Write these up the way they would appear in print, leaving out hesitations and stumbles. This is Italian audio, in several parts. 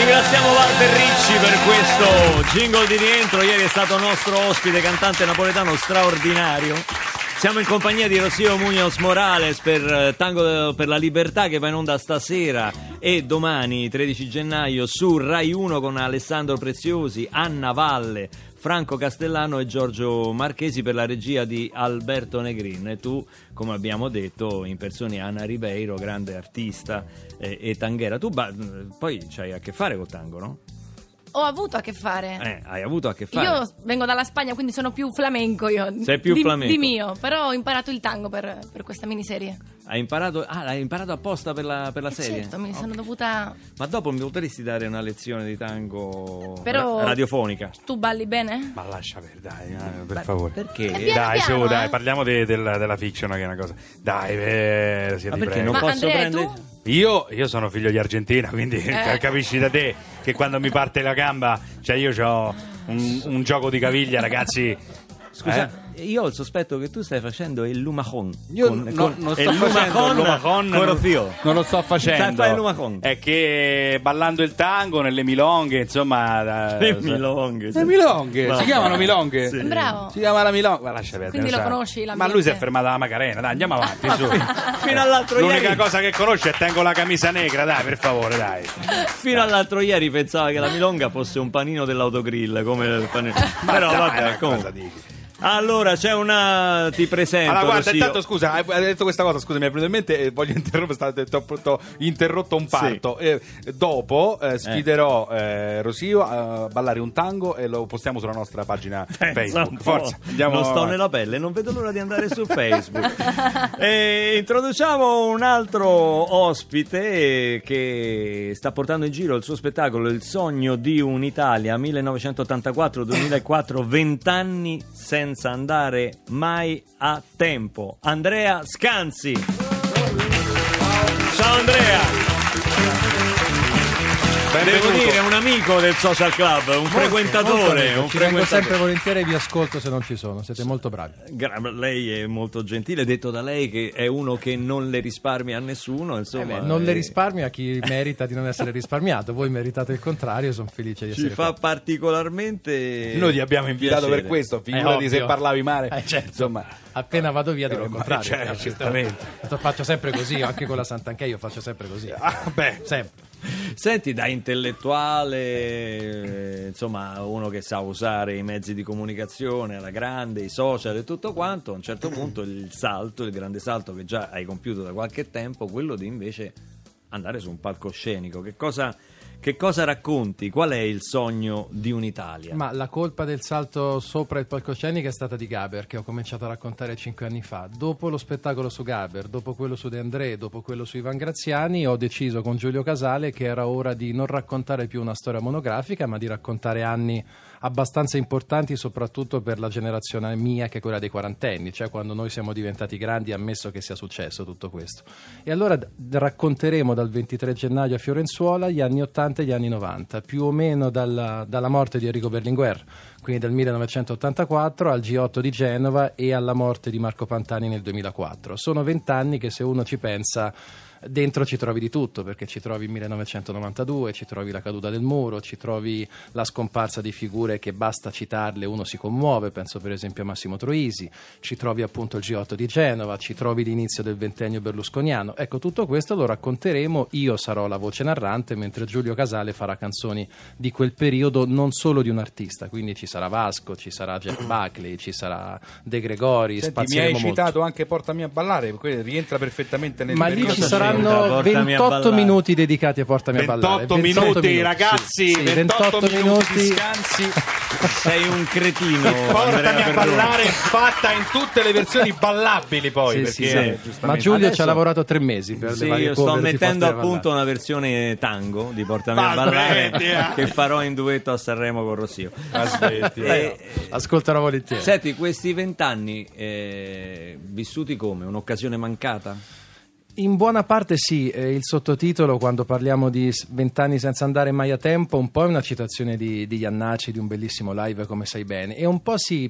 Ringraziamo Valterricci per questo jingle di rientro. Ieri è stato nostro ospite, cantante napoletano straordinario. Siamo in compagnia di Rocío Muñoz Morales per Tango per la Libertà, che va in onda stasera e domani 13 gennaio su Rai 1 con Alessandro Preziosi, Anna Valle, Franco Castellano e Giorgio Marchesi, per la regia di Alberto Negrin. E tu, come abbiamo detto, impersoni Ana Ribeiro, grande artista e tanghera. Tu poi c'hai a che fare col tango, no? Ho avuto a che fare. Hai avuto a che fare. Io vengo dalla Spagna, quindi sono più flamenco io. Sei più flamenco. Di mio, però ho imparato il tango per questa miniserie. Hai imparato? Ah, l'hai imparato apposta per la serie? Certo, mi sono dovuta... Ma dopo mi potresti dare una lezione di tango però radiofonica? Tu balli bene? Ma lascia per favore. Perché? Dai, parliamo della fiction, che è una cosa. Dai, siete ma perché? Non ma posso Andrea, prendere... Tu? Io sono figlio di Argentina, quindi capisci da te che quando mi parte la gamba, cioè io c'ho un gioco di caviglia, ragazzi. Scusa. Io ho il sospetto che tu stai facendo il lumacon. Io non sto facendo il lumacon. Non lo sto facendo. È che ballando il tango nelle milonghe, insomma. Le milonghe. Si chiamano milonghe. Sì. Bravo. Si chiama la milonga. Ma lascia perdere. Quindi lo conosci la milonga. Ma lui si è fermato alla Macarena. Dai, andiamo avanti su. Fino all'altro ieri. L'unica cosa che conosce è tengo la camisa negra, dai, per favore, dai. Fino all'altro ieri pensava che la milonga fosse un panino dell'autogrill, come il panino. Però vabbè, cosa dici? Allora c'è una... ti presento. Allora guarda, intanto scusa, hai detto questa cosa, scusa, mi è venuto in mente e voglio interrompere, ho interrotto un parto, sì. Dopo sfiderò Rocío a ballare un tango e lo postiamo sulla nostra pagina Facebook. Forza, andiamo. Non sto nella pelle, non vedo l'ora di andare su Facebook. Introduciamo un altro ospite che sta portando in giro il suo spettacolo Il sogno di un'Italia 1984-2004, 20 anni senza andare mai a tempo. Andrea Scanzi. Ciao Andrea. Benvenuto. Devo dire, un amico del Social Club, un frequentatore. Vengo sempre volentieri e vi ascolto se non ci sono. Siete molto bravi. Lei è molto gentile, detto da lei che è uno che non le risparmia a nessuno, insomma. Non le risparmia a chi merita di non essere risparmiato. Voi meritate il contrario, sono felice di essere. Ci fa particolarmente. Noi ti abbiamo invitato piacere. Per questo, figurati se parlavi male. Certo. Insomma, appena vado via devo incontrare. Certamente. Faccio sempre così, anche con la Sant'Anchè io faccio sempre così. Ah, beh. Sempre. Senti, da intellettuale, insomma, uno che sa usare i mezzi di comunicazione alla grande, i social e tutto quanto, a un certo punto il grande salto che già hai compiuto da qualche tempo, quello di invece andare su un palcoscenico. Che cosa racconti? Qual è il sogno di un'Italia? Ma la colpa del salto sopra il palcoscenico è stata di Gaber, che ho cominciato a raccontare 5 anni fa. Dopo lo spettacolo su Gaber, dopo quello su De André, dopo quello su Ivan Graziani, ho deciso con Giulio Casale che era ora di non raccontare più una storia monografica, ma di raccontare anni abbastanza importanti, soprattutto per la generazione mia, che è quella dei quarantenni, cioè quando noi siamo diventati grandi, ammesso che sia successo tutto questo. E allora racconteremo dal 23 gennaio a Fiorenzuola gli anni 80 e gli anni 90, più o meno dalla morte di Enrico Berlinguer, quindi dal 1984 al G8 di Genova e alla morte di Marco Pantani nel 2004. Sono 20 anni che, se uno ci pensa, dentro ci trovi di tutto, perché ci trovi il 1992, ci trovi la caduta del muro, ci trovi la scomparsa di figure che basta citarle uno si commuove, penso per esempio a Massimo Troisi, ci trovi appunto il G8 di Genova, ci trovi l'inizio del ventennio berlusconiano. Ecco, tutto questo lo racconteremo, io sarò la voce narrante mentre Giulio Casale farà canzoni di quel periodo, non solo di un artista, quindi ci sarà Vasco, ci sarà Jeff Buckley, ci sarà De Gregori. Senti, mi hai molto citato anche Portami a Ballare, rientra perfettamente nel periodo. Ci sarà 28 minuti dedicati a Portami a Ballare. 28 minuti, ragazzi, 28 minuti di Scanzi. Sei un cretino. Portami a ballare fatta in tutte le versioni ballabili, poi perché ma Giulio adesso... ci ha lavorato 3 mesi per le varie cover. Sto mettendo a punto una versione tango di Portami a ballare che farò in duetto a Sanremo con Rocío. Ascolterò volentieri. Senti, questi 20 anni vissuti come un'occasione mancata? In buona parte sì, il sottotitolo quando parliamo di 20 anni senza andare mai a tempo un po' è una citazione di Iannacci, di un bellissimo live come sai bene, e un po' si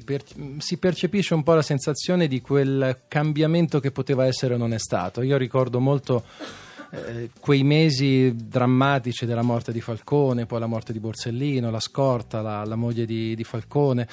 percepisce un po' la sensazione di quel cambiamento che poteva essere o non è stato. Io ricordo molto quei mesi drammatici della morte di Falcone, poi la morte di Borsellino, la scorta, la moglie di Falcone.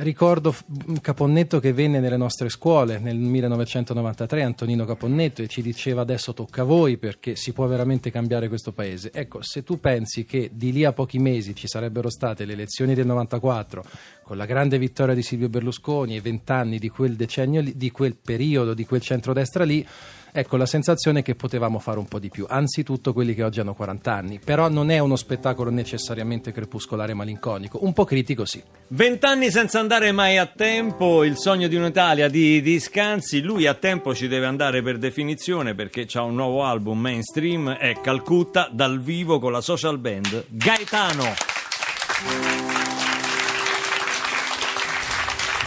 Ricordo Caponnetto che venne nelle nostre scuole nel 1993, Antonino Caponnetto, e ci diceva: adesso tocca a voi perché si può veramente cambiare questo paese. Ecco, se tu pensi che di lì a pochi mesi ci sarebbero state le elezioni del 94 con la grande vittoria di Silvio Berlusconi e 20 anni di quel decennio lì, di quel periodo, di quel centrodestra lì, ecco, la sensazione è che potevamo fare un po' di più, anzitutto quelli che oggi hanno 40 anni. Però non è uno spettacolo necessariamente crepuscolare e malinconico, un po' critico sì. 20 anni senza andare mai a tempo, il sogno di un'Italia di Scanzi. Lui a tempo ci deve andare per definizione perché c'ha un nuovo album mainstream, è Calcutta dal vivo con la social band Gaetano.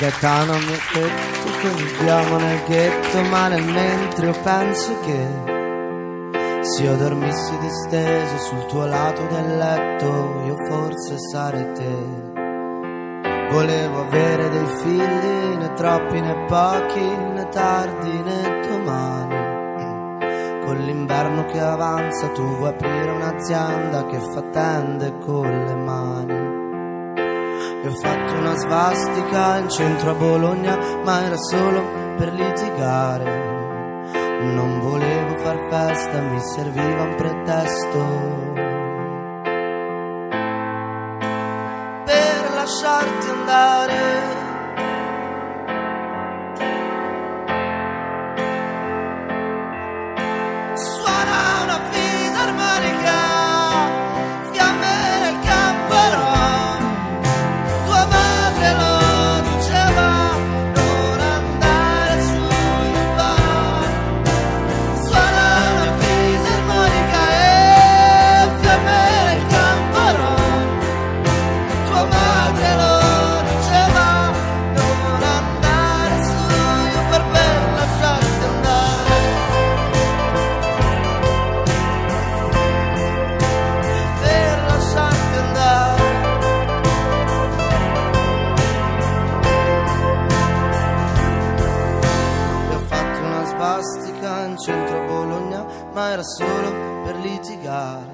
Mettetto così chiamo nel ghetto, male mentre io penso che se io dormissi disteso sul tuo lato del letto io forse sarei te. Volevo avere dei figli, né troppi né pochi, né tardi né domani. Con l'inverno che avanza tu vuoi aprire un'azienda che fa tende con le mani. E ho fatto una svastica in centro a Bologna, ma era solo per litigare. Non volevo far festa, mi serviva un pretesto per lasciarti andare. Suona una fisarmonica, solo per litigare.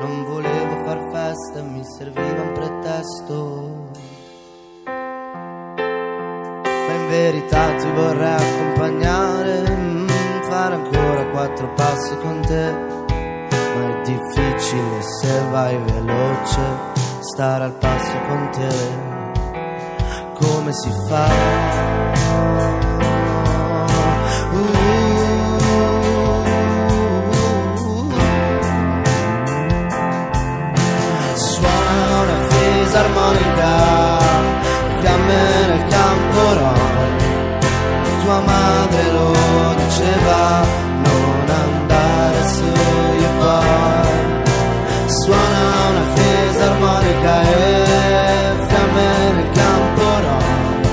Non volevo far festa, mi serviva un pretesto, ma in verità ti vorrei accompagnare, fare ancora 4 passi con te. Ma è difficile se vai veloce stare al passo con te. Come si fa? Armonica, fiamme nel campo roll, tua madre lo diceva, non andare su e poi suona una fisarmonica e fiamme nel campo roll,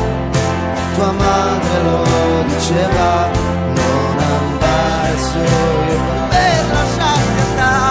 tua madre lo diceva, non andare su e poi per lasciarti andare.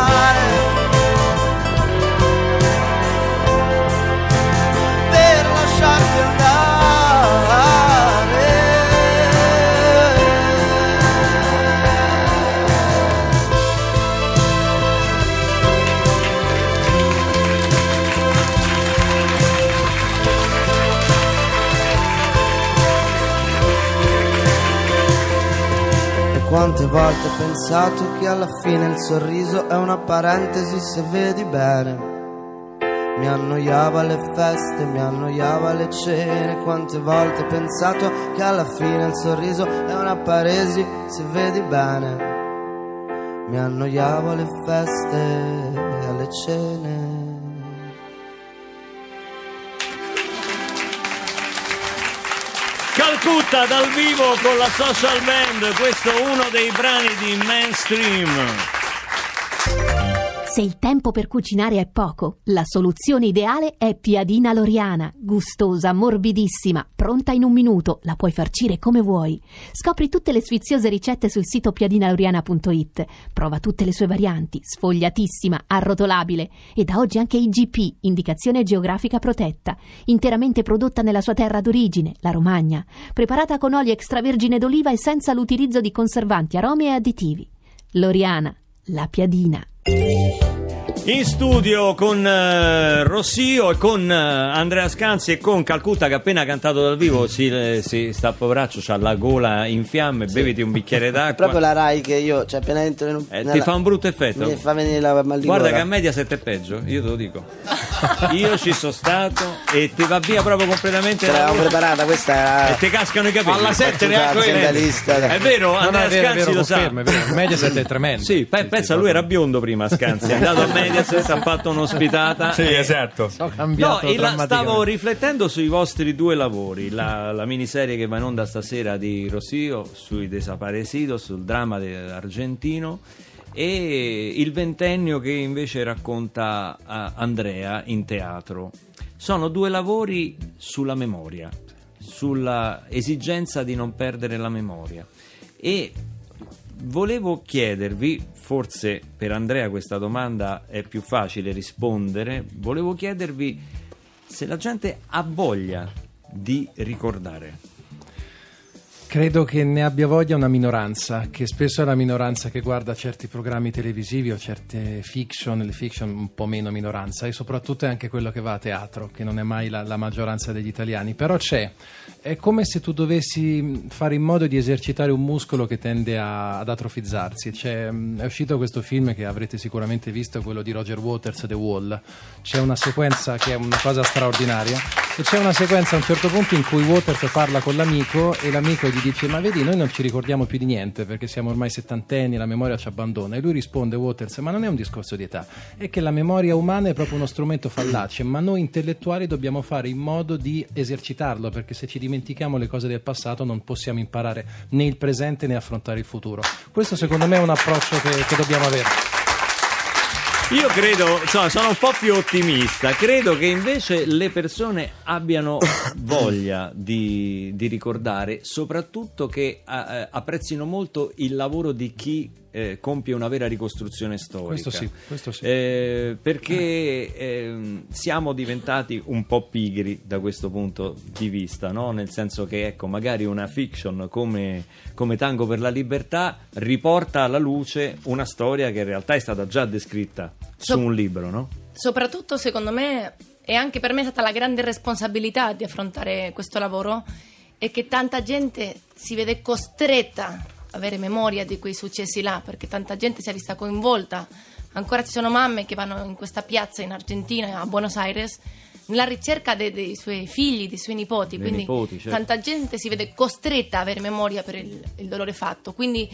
Quante volte ho pensato che alla fine il sorriso è una parentesi se vedi bene. Mi annoiava le feste, mi annoiava le cene. Quante volte ho pensato che alla fine il sorriso è una paresi se vedi bene. Mi annoiava le feste e le cene. Calcutta dal vivo con la Social Band, questo è uno dei brani di Mainstream. Se il tempo per cucinare è poco, la soluzione ideale è piadina loriana, gustosa, morbidissima, pronta in un minuto, la puoi farcire come vuoi. Scopri tutte le sfiziose ricette sul sito piadinaloriana.it, prova tutte le sue varianti, sfogliatissima, arrotolabile e da oggi anche IGP, indicazione geografica protetta, interamente prodotta nella sua terra d'origine, la Romagna, preparata con olio extravergine d'oliva e senza l'utilizzo di conservanti, aromi e additivi. Loriana, la piadina. In studio con Rocío e con Andrea Scanzi e con Calcutta, che ha appena cantato dal vivo. Si sta poveraccio, c'ha la gola in fiamme, sì. Beviti un bicchiere d'acqua. Proprio la Rai che io, cioè appena entro in un, ti fa un brutto effetto. Mi fa venire la maldizione. Guarda che a Mediaset è peggio, io te lo dico. Io ci sono stato e ti va via proprio completamente. Ce l'avevamo preparata questa era... E ti cascano i capelli. Alla 7 neanche è vero, Andrea Scanzi è vero, lo conferma, sa. È vero. Mediaset è tremendo. Sì, pensa, lui era biondo prima Scanzi, è andato a Mediaset, ha fatto un'ospitata. Sì, esatto. No, e stavo riflettendo sui vostri due lavori, la miniserie che va in onda stasera di Rocío sui Desaparecidos, sul dramma argentino, e il ventennio che invece racconta Andrea in teatro. Sono due lavori sulla memoria, sulla esigenza di non perdere la memoria, e volevo chiedervi, forse per Andrea questa domanda è più facile rispondere, volevo chiedervi se la gente ha voglia di ricordare. Credo che ne abbia voglia una minoranza, che spesso è la minoranza che guarda certi programmi televisivi o certe fiction, le fiction un po' meno minoranza, e soprattutto è anche quello che va a teatro, che non è mai la maggioranza degli italiani, però c'è. È come se tu dovessi fare in modo di esercitare un muscolo che tende ad atrofizzarsi. È uscito questo film che avrete sicuramente visto, quello di Roger Waters, The Wall. C'è una sequenza che è una cosa straordinaria, e c'è una sequenza a un certo punto in cui Waters parla con l'amico e l'amico gli dice: ma vedi, noi non ci ricordiamo più di niente perché siamo ormai settantenni, la memoria ci abbandona. E lui risponde, Waters, ma non è un discorso di età, è che la memoria umana è proprio uno strumento fallace, ma noi intellettuali dobbiamo fare in modo di esercitarlo, perché se ci dimentichiamo le cose del passato non possiamo imparare né il presente né affrontare il futuro. Questo secondo me è un approccio che dobbiamo avere. Io credo, insomma, sono un po' più ottimista, credo che invece le persone abbiano voglia di ricordare, soprattutto che apprezzino molto il lavoro di chi compie una vera ricostruzione storica. Questo sì. Perché siamo diventati un po' pigri da questo punto di vista, no? Nel senso che, ecco, magari una fiction come Tango per la Libertà riporta alla luce una storia che in realtà è stata già descritta su un libro, no? Soprattutto, secondo me, e anche per me è stata la grande responsabilità di affrontare questo lavoro, è che tanta gente si vede costretta avere memoria di quei successi là, perché tanta gente si è vista coinvolta. Ancora ci sono mamme che vanno in questa piazza in Argentina, a Buenos Aires, nella ricerca dei suoi figli, dei suoi nipoti. Quindi, certo. Tanta gente si vede costretta a avere memoria per il dolore fatto. Quindi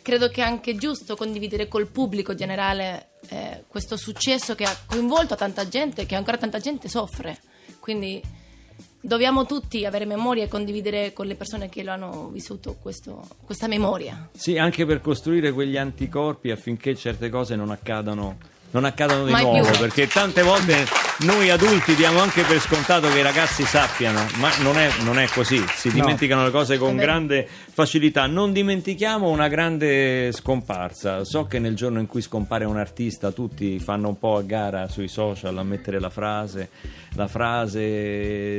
credo che è anche giusto condividere col pubblico generale questo successo che ha coinvolto tanta gente, che ancora tanta gente soffre. Quindi dobbiamo tutti avere memoria e condividere con le persone che lo hanno vissuto questa memoria. Sì, anche per costruire quegli anticorpi affinché certe cose non accadano di nuovo, perché tante volte noi adulti diamo anche per scontato che i ragazzi sappiano, ma non è così, si dimenticano le cose con grande facilità. Non dimentichiamo una grande scomparsa. So che nel giorno in cui scompare un artista tutti fanno un po' a gara sui social a mettere la frase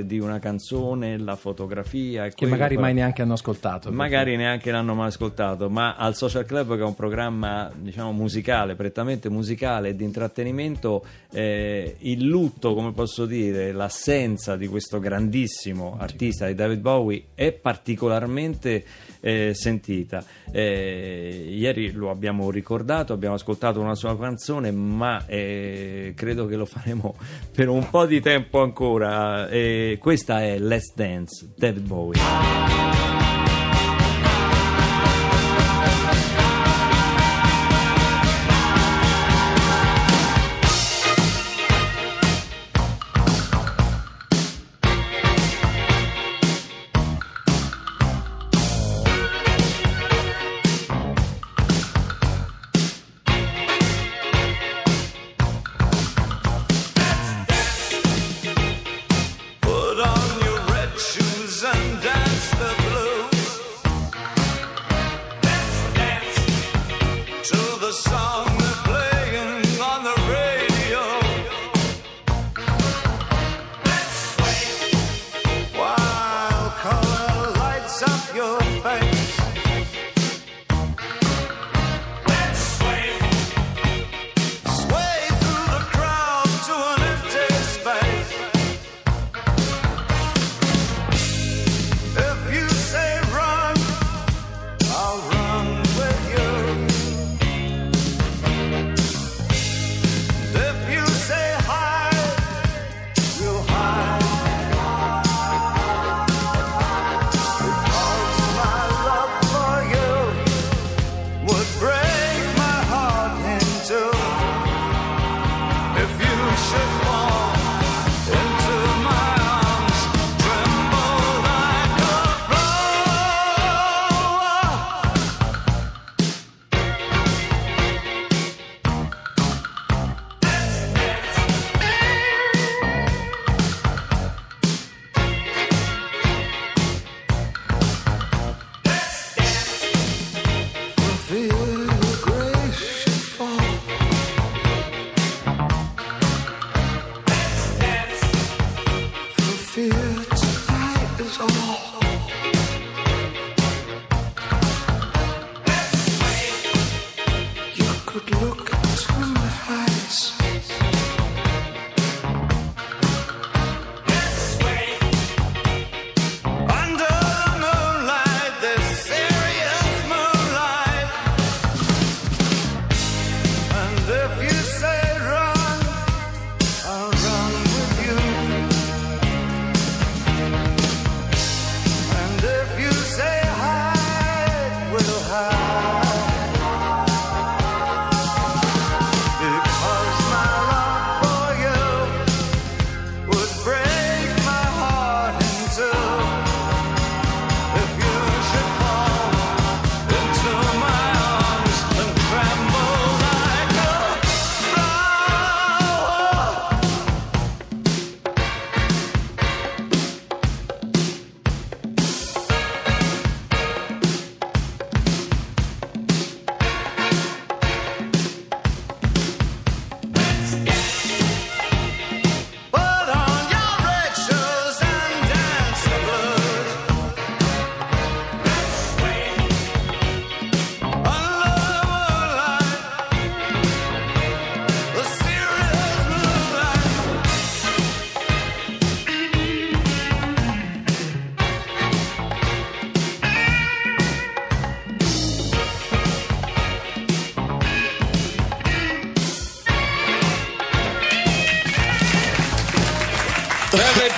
di una canzone, la fotografia, che magari mai neanche hanno ascoltato, magari neanche l'hanno mai ascoltato. Ma al Social Club, che è un programma, diciamo, musicale, prettamente musicale e di intrattenimento, il lutto, come posso dire, l'assenza di questo grandissimo artista di David Bowie è particolarmente sentita. Ieri lo abbiamo ricordato, abbiamo ascoltato una sua canzone, ma credo che lo faremo per un po' di tempo ancora. Questa è Let's Dance, David Bowie.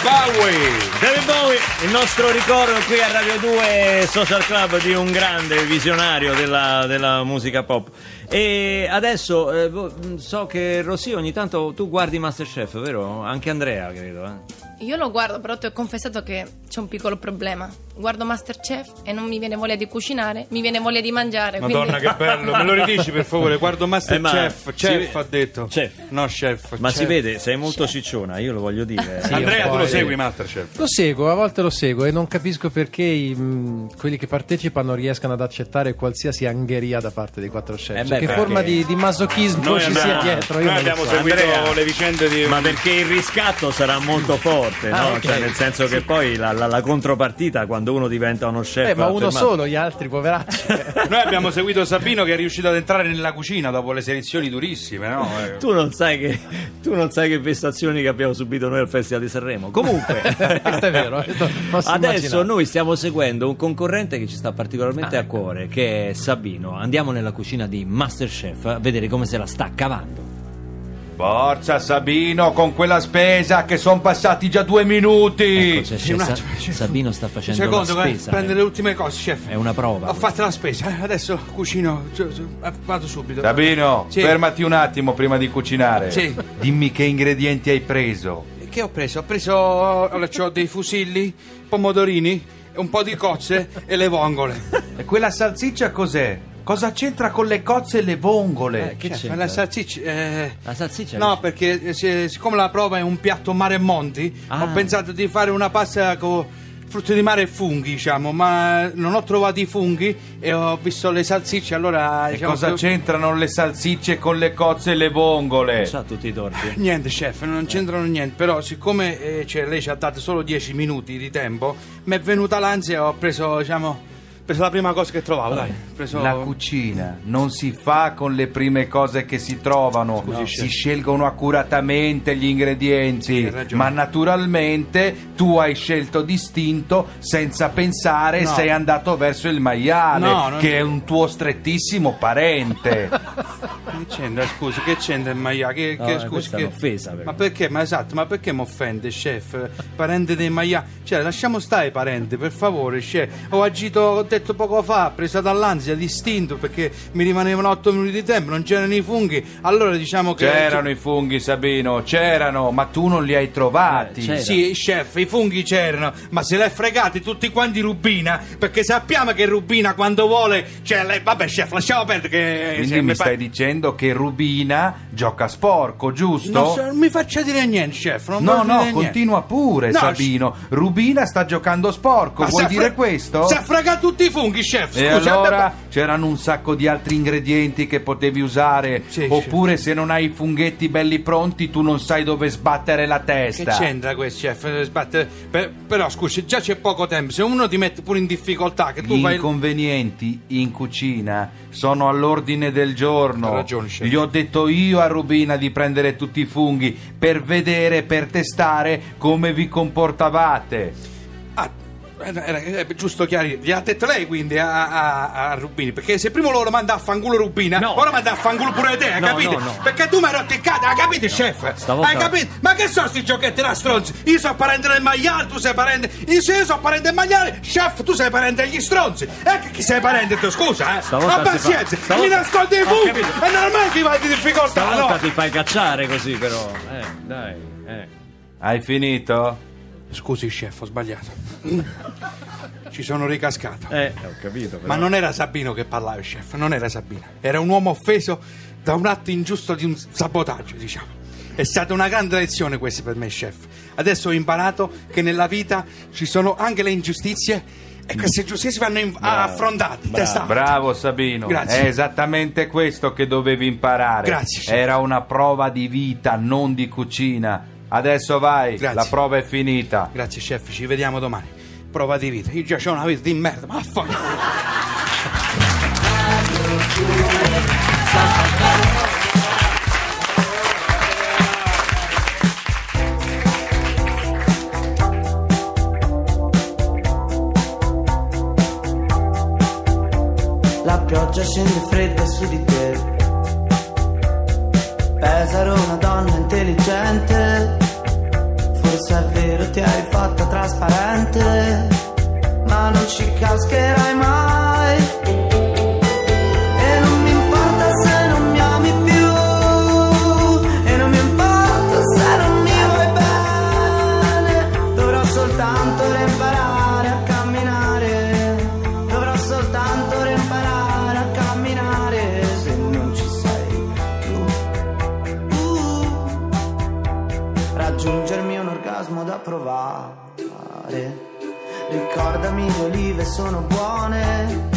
David Bowie, il nostro ricordo qui a Radio 2 Social Club di un grande visionario della musica pop. E adesso so che Rocío, ogni tanto tu guardi Masterchef, vero? Anche Andrea, credo. Io lo guardo, però ti ho confessato che c'è un piccolo problema. Guardo Masterchef e non mi viene voglia di cucinare, mi viene voglia di mangiare. Madonna, quindi... che bello, me lo ridici per favore? Guardo Masterchef, chef ha detto. Chef. No, chef. Ma chef. Si vede, sei molto cicciona, io lo voglio dire. Sì, Andrea, tu lo segui Masterchef? Lo seguo, a volte lo seguo e non capisco perché quelli che partecipano riescano ad accettare qualsiasi angheria da parte dei quattro chef. Beh, che forma di masochismo noi ci sia dietro? Io noi abbiamo seguito Andrea, le vicende di... Ma perché il riscatto sarà molto forte. No? Okay. Cioè, nel senso che poi la contropartita quando uno diventa uno chef ma uno affermato. Solo, gli altri poveracci. Noi abbiamo seguito Sabino che è riuscito ad entrare nella cucina dopo le selezioni durissime, no? tu non sai che vessazioni che abbiamo subito noi al Festival di Sanremo. Comunque questo è vero, adesso immaginare. Noi stiamo seguendo un concorrente che ci sta particolarmente a cuore, che è Sabino. Andiamo nella cucina di Masterchef a vedere come se la sta cavando. Forza Sabino, con quella spesa che sono passati già 2 minuti. Ecco, chef. Sabino sta facendo la spesa. Prendere le ultime cose, chef. È una prova. Ho fatto la spesa, adesso cucino, vado subito. Sabino, fermati un attimo prima di cucinare. Sì. Dimmi che ingredienti hai preso. Che ho preso? Ho dei fusilli, pomodorini, un po' di cozze e le vongole. E quella salsiccia cos'è? Cosa c'entra con le cozze e le vongole? Che c'entra? La salsiccia... La salsiccia? No, perché siccome la prova è un piatto mare e monti, ho pensato di fare una pasta con frutti di mare e funghi, diciamo, ma non ho trovato i funghi e ho visto le salsicce, allora... Diciamo, cosa c'entrano le salsicce con le cozze e le vongole? Non so, tutti i torti. Niente, chef, non c'entrano niente, però siccome lei ci ha dato solo 10 minuti di tempo, mi è venuta l'ansia e ho preso, diciamo... la prima cosa che trovavo, dai. La cucina non si fa con le prime cose che si trovano. Scusi, si scelgono accuratamente gli ingredienti, ma naturalmente tu hai scelto distinto senza pensare. Sei andato verso il maiale, che è un tuo strettissimo parente. Che c'entra, scusi, che c'entra il maiale? Scusi, è un'offesa, ma perché? Ma esatto, ma perché mi offende, chef? Parente dei maiali, cioè lasciamo stare i parenti, per favore, chef. Ho detto poco fa, presa dall'ansia, distinto, perché mi rimanevano 8 minuti di tempo, non c'erano i funghi, allora diciamo che... C'erano i funghi, Sabino, c'erano, ma tu non li hai trovati. Sì, chef, i funghi c'erano, ma se li è fregati tutti quanti Rubina, perché sappiamo che Rubina quando vuole... Vabbè, chef, lasciamo perdere che... Quindi mi stai dicendo che Rubina gioca sporco, giusto? Non mi faccia dire niente, chef, non dire niente. Continua pure, Sabino. Rubina sta giocando sporco, ma vuoi dire questo? Si è fregato tutti i funghi, chef. E scusa, allora c'erano un sacco di altri ingredienti che potevi usare. Oppure se non hai i funghetti belli pronti tu non sai dove sbattere la testa. Che c'entra questo, chef? Però scusi, già c'è poco tempo, se uno ti mette pure in difficoltà, che tu gli inconvenienti in cucina sono all'ordine del giorno. Ragione, conosce. Gli ho detto io a Rubina di prendere tutti i funghi per vedere, per testare come vi comportavate. Era giusto chiarire, gli ha detto lei quindi a Rubini, perché se prima loro manda a fanculo Rubina, no, ora manda a fanculo pure te, no, capite? No, no. Perché tu mi hai rotto il cazzo, capite, no, chef? Stavolta... Hai capito? Ma che sono sti giochetti da stronzi? Io sono parente del maiale, tu sei parente. Io sono parente del maiale, chef, tu sei parente degli stronzi. E chi sei parente tu, scusa, eh? Ma pazienza, gli nascondi i funghi, è normale che vai di difficoltà. Stavolta no? Ti fai cacciare così, però. Dai, Hai finito? Scusi chef, ho sbagliato. Ci sono ricascato. Ho capito però. Ma non era Sabino che parlava, chef, non era Sabino. Era un uomo offeso da un atto ingiusto di un sabotaggio, diciamo. È stata una grande lezione questa per me, chef. Adesso ho imparato che nella vita ci sono anche le ingiustizie e queste ingiustizie vanno affrontate. Bravo Sabino. Grazie. È esattamente questo che dovevi imparare. Grazie, chef. Era una prova di vita, non di cucina. Adesso vai, grazie. La prova è finita. Grazie chef, ci vediamo domani. Prova di vita, io già c'ho una vita di merda, ma affanculo. La pioggia scende fredda su di te. Pesaro, una donna intelligente. Forse è vero, ti hai fatta trasparente, ma non ci cascherai mai. E non mi importa se non mi ami più, e non mi importa se non mi vuoi bene. Dovrò soltanto imparare a camminare, dovrò soltanto imparare a camminare. Se non ci sei tu, raggiungermi un orgasmo da provare. Ricordami, le olive sono buone.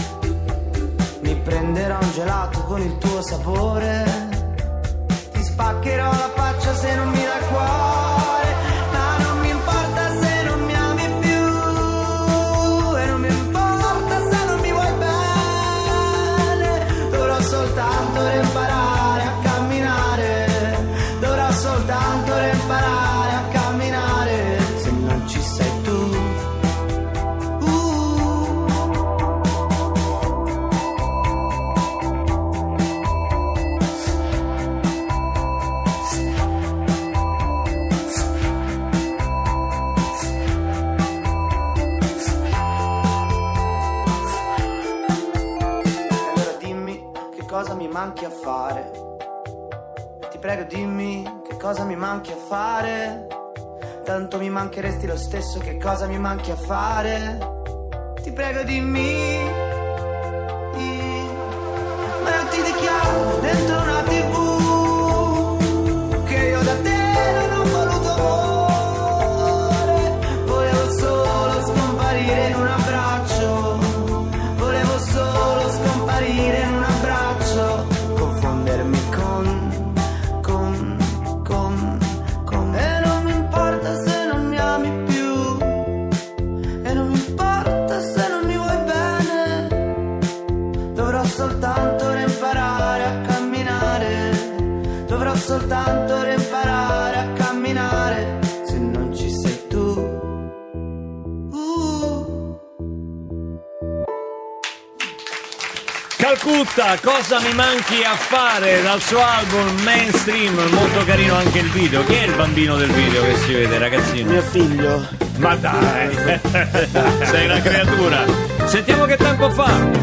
Mi prenderò un gelato con il tuo sapore. Ti spaccherò la faccia se non mi dai cuore. Ma non mi importa se non mi ami più, e non mi importa se non mi vuoi bene. Dovrò soltanto imparare a camminare, dovrò soltanto imparare a camminare. Se non ci sei tu, allora dimmi che cosa mi manchi a fare. Ti prego dimmi che cosa mi manchi a fare. Tanto mi mancheresti lo stesso, che cosa mi manchi a fare? Ti prego dimmi. Ma io ti dichiaro dentro una TV che io da te non ho voluto amore. Volevo solo scomparire in un abbraccio, volevo solo scomparire in un abbraccio. Confondermi con. E non mi importa se non mi ami più, e non mi importa se non mi vuoi bene. Dovrò soltanto imparare a camminare, dovrò soltanto imparare a camminare. Se non ci sei tu, Calcutta, cosa mi manchi a fare, dal suo album Mainstream, molto carino anche il video. Chi è il bambino del video che si vede, ragazzino? Mio figlio. Ma dai, sei una creatura. Sentiamo che tempo fa.